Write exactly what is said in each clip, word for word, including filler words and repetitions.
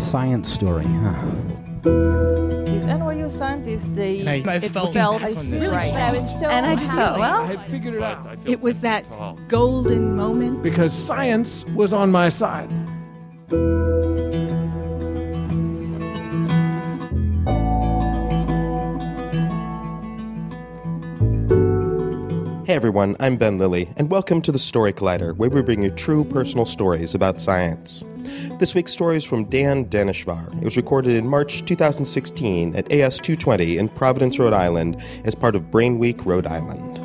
Science story, huh? These N Y U scientists, they and I, I felt, felt I feel right. I was so and I just thought, well, I figured it out. It was that golden moment because science was on my side. Hey everyone, I'm Ben Lilly, and welcome to the Story Collider, where we bring you true personal stories about science. This week's story is from Dan Daneshvar. It was recorded in March twenty sixteen at A S two twenty in Providence, Rhode Island, as part of Brain Week Rhode Island.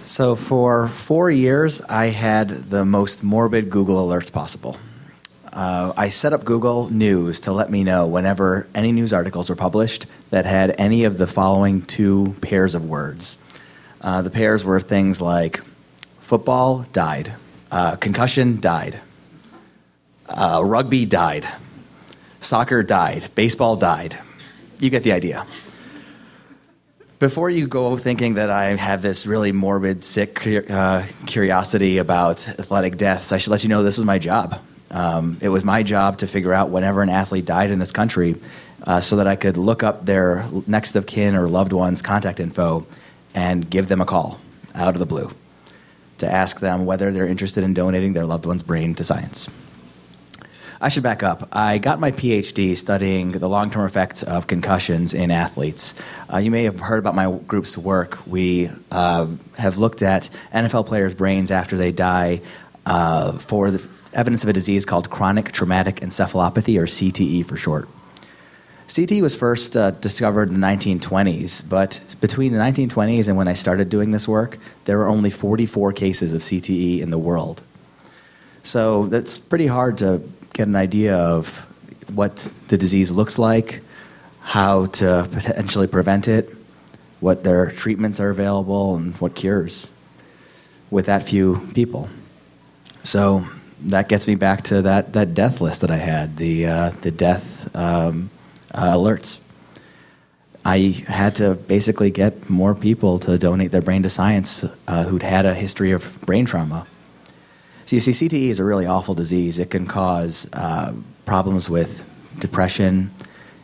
So for four years, I had the most morbid Google alerts possible. Uh, I set up Google News to let me know whenever any news articles were published that had any of the following two pairs of words. Uh, the pairs were things like football died, uh, concussion died, uh, rugby died, soccer died, baseball died. You get the idea. Before you go thinking that I have this really morbid, sick uh, curiosity about athletic deaths, I should let you know this was my job. Um, it was my job to figure out whenever an athlete died in this country uh, so that I could look up their next of kin or loved one's contact info and give them a call out of the blue to ask them whether they're interested in donating their loved one's brain to science. I should back up. I got my PhD studying the long-term effects of concussions in athletes. Uh, you may have heard about my group's work. We uh, have looked at N F L players' brains after they die uh, for the evidence of a disease called chronic traumatic encephalopathy, or C T E for short. C T E was first uh, discovered in the nineteen twenties, but between the nineteen twenties and when I started doing this work, there were only forty-four cases of C T E in the world. So that's pretty hard to get an idea of what the disease looks like, how to potentially prevent it, what their treatments are available, and what cures with that few people. So that gets me back to that, that death list that I had, the uh, the death um, uh, alerts. I had to basically get more people to donate their brain to science uh, who'd had a history of brain trauma. So you see, C T E is a really awful disease. It can cause uh, problems with depression.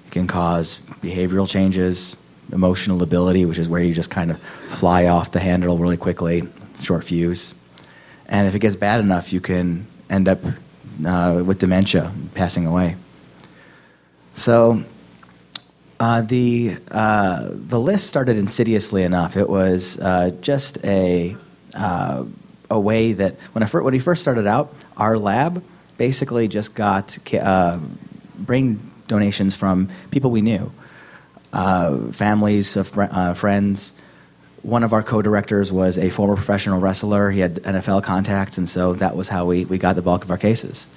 It can cause behavioral changes, emotional ability, which is where you just kind of fly off the handle really quickly, short fuse. And if it gets bad enough, you can end up uh, with dementia, passing away. So uh, the uh, the list started insidiously enough. It was uh, just a uh, a way that when I first, when we first started out, our lab basically just got uh, brain donations from people we knew, uh, families, of fr- uh, friends. One of our co-directors was a former professional wrestler. He had N F L contacts, and so that was how we, we got the bulk of our cases.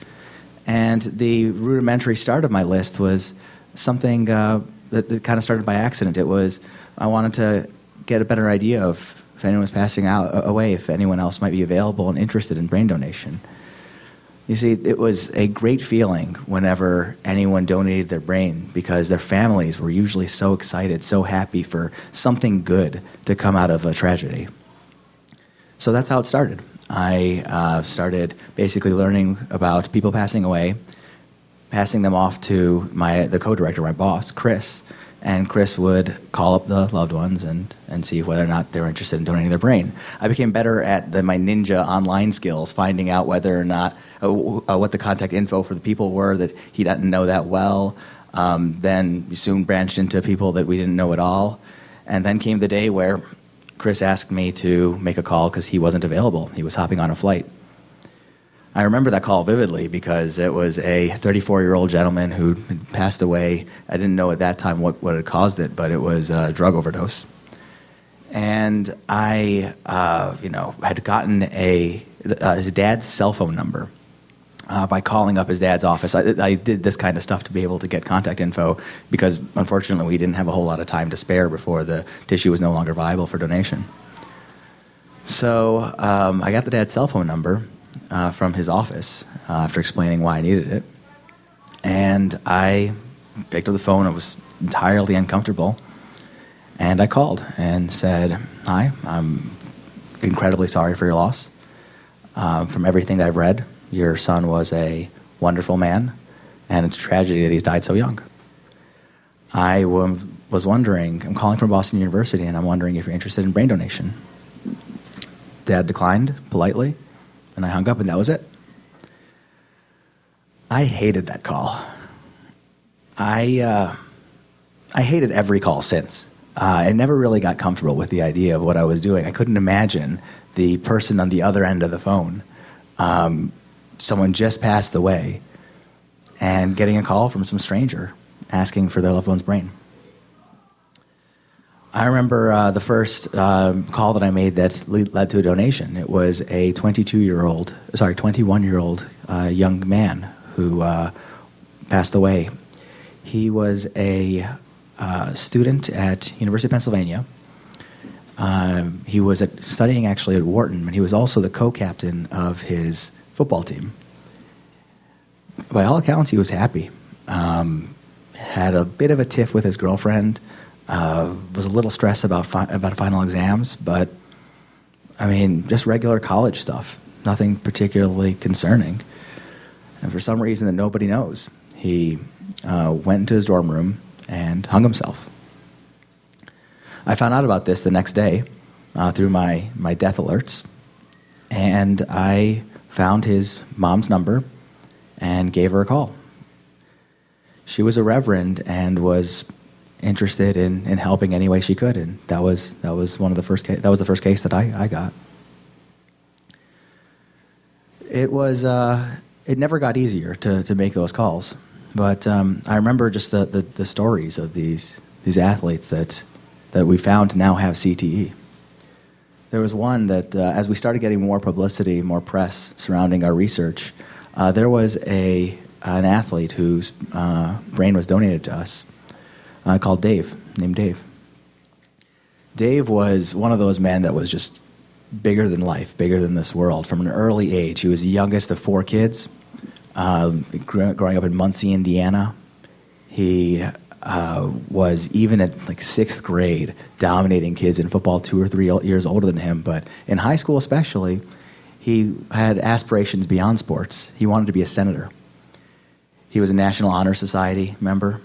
And the rudimentary start of my list was something uh, that, that kind of started by accident. It was I wanted to get a better idea of if anyone was passing out away, if anyone else might be available and interested in brain donation. You see, it was a great feeling whenever anyone donated their brain because their families were usually so excited, so happy for something good to come out of a tragedy. So that's how it started. I uh, started basically learning about people passing away, passing them off to my the co-director, my boss, Chris, and Chris would call up the loved ones and, and see whether or not they were interested in donating their brain. I became better at the, my ninja online skills, finding out whether or not, uh, uh, what the contact info for the people were that he didn't know that well. Um, then we soon branched into people that we didn't know at all. And then came the day where Chris asked me to make a call because he wasn't available. He was hopping on a flight. I remember that call vividly because it was a thirty-four-year-old gentleman who passed away. I didn't know at that time what, what had caused it, but it was a drug overdose. And I, uh, you know, had gotten a uh, his dad's cell phone number uh, by calling up his dad's office. I, I did this kind of stuff to be able to get contact info because, unfortunately, we didn't have a whole lot of time to spare before the tissue was no longer viable for donation. So um, I got the dad's cell phone number Uh, from his office uh, after explaining why I needed it. And I picked up the phone. I was entirely uncomfortable. And I called and said, "Hi, I'm incredibly sorry for your loss. Uh, from everything I've read, your son was a wonderful man, and it's a tragedy that he's died so young. I w- was wondering, I'm calling from Boston University, and I'm wondering if you're interested in brain donation." Dad declined politely. And I hung up, and that was it. I hated that call. I uh, I hated every call since. Uh, I never really got comfortable with the idea of what I was doing. I couldn't imagine the person on the other end of the phone. Um, someone just passed away and getting a call from some stranger asking for their loved one's brain. I remember uh, the first uh, call that I made that le- led to a donation. It was a twenty-two-year-old, sorry, twenty-one-year-old uh, young man who uh, passed away. He was a uh, student at University of Pennsylvania. Um, he was at, studying actually at Wharton, and he was also the co-captain of his football team. By all accounts, he was happy. Um, had a bit of a tiff with his girlfriend. Uh, was a little stressed about fi- about final exams, but I mean, just regular college stuff. Nothing particularly concerning. And for some reason that nobody knows, he uh, went into his dorm room and hung himself. I found out about this the next day uh, through my, my death alerts, and I found his mom's number and gave her a call. She was a reverend and was interested in, in helping any way she could, and that was that was one of the first ca- that was the first case that I, I got. It was uh, it never got easier to, to make those calls, but um, I remember just the, the, the stories of these these athletes that that we found now have C T E. There was one that uh, as we started getting more publicity, more press surrounding our research, uh, there was a an athlete whose uh, brain was donated to us. Uh, called Dave, named Dave. Dave was one of those men that was just bigger than life, bigger than this world. From an early age, he was the youngest of four kids. Uh, grew, growing up in Muncie, Indiana, he uh, was even at like sixth grade dominating kids in football, two or three years older than him. But in high school, especially, he had aspirations beyond sports. He wanted to be a senator. He was a National Honor Society member.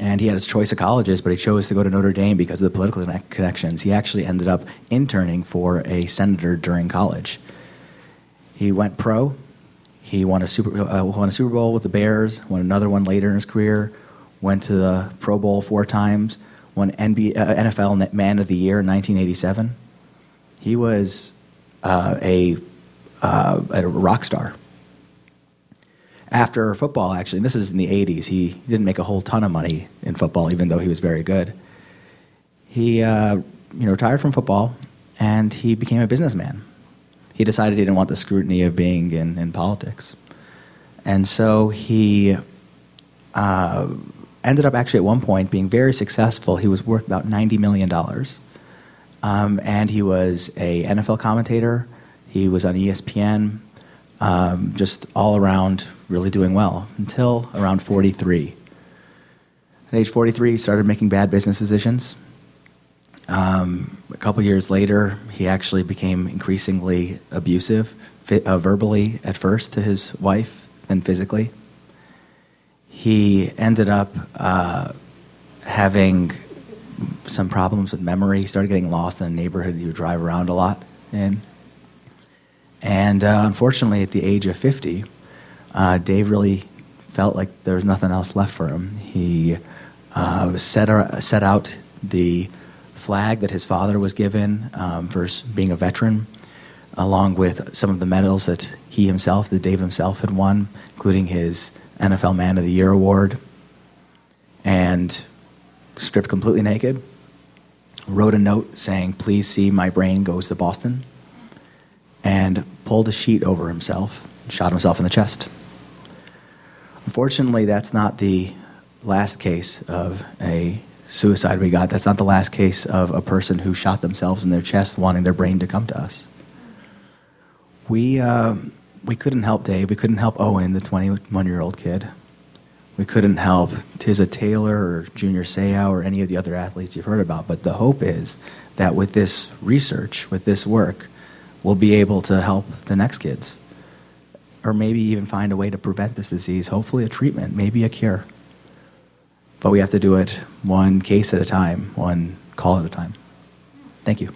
And he had his choice of colleges, but he chose to go to Notre Dame because of the political connections. He actually ended up interning for a senator during college. He went pro. He won a Super uh, won a Super Bowl with the Bears, won another one later in his career, went to the Pro Bowl four times, won N B A, uh, N F L Man of the Year in nineteen eighty-seven. He was uh, a, uh, a rock star. After football, actually, and this is in the eighties, he didn't make a whole ton of money in football, even though he was very good. He uh, you know, retired from football, and he became a businessman. He decided he didn't want the scrutiny of being in, in politics. And so he uh, ended up actually at one point being very successful. He was worth about ninety million dollars. Um, and he was a N F L commentator. He was on E S P N. Um, just all around really doing well until around forty-three. At age forty-three, he started making bad business decisions. Um, a couple years later, he actually became increasingly abusive, fi- uh, verbally at first to his wife, then physically. He ended up uh, having some problems with memory. He started getting lost in a neighborhood he would drive around a lot in. And uh, unfortunately, at the age of fifty, uh, Dave really felt like there was nothing else left for him. He uh, set, our, set out the flag that his father was given um, for being a veteran. along with some of the medals that he himself, that Dave himself, had won, including his N F L Man of the Year award, and stripped completely naked, wrote a note saying, "Please see my brain goes to Boston," and pulled a sheet over himself and shot himself in the chest. Unfortunately, that's not the last case of a suicide we got. That's not the last case of a person who shot themselves in their chest wanting their brain to come to us. We uh, we couldn't help Dave. We couldn't help Owen, the twenty-one-year-old kid. We couldn't help Tizza Taylor or Junior Seau or any of the other athletes you've heard about. But the hope is that with this research, with this work, we'll be able to help the next kids, or maybe even find a way to prevent this disease, hopefully a treatment, maybe a cure. But we have to do it one case at a time, one call at a time. Thank you.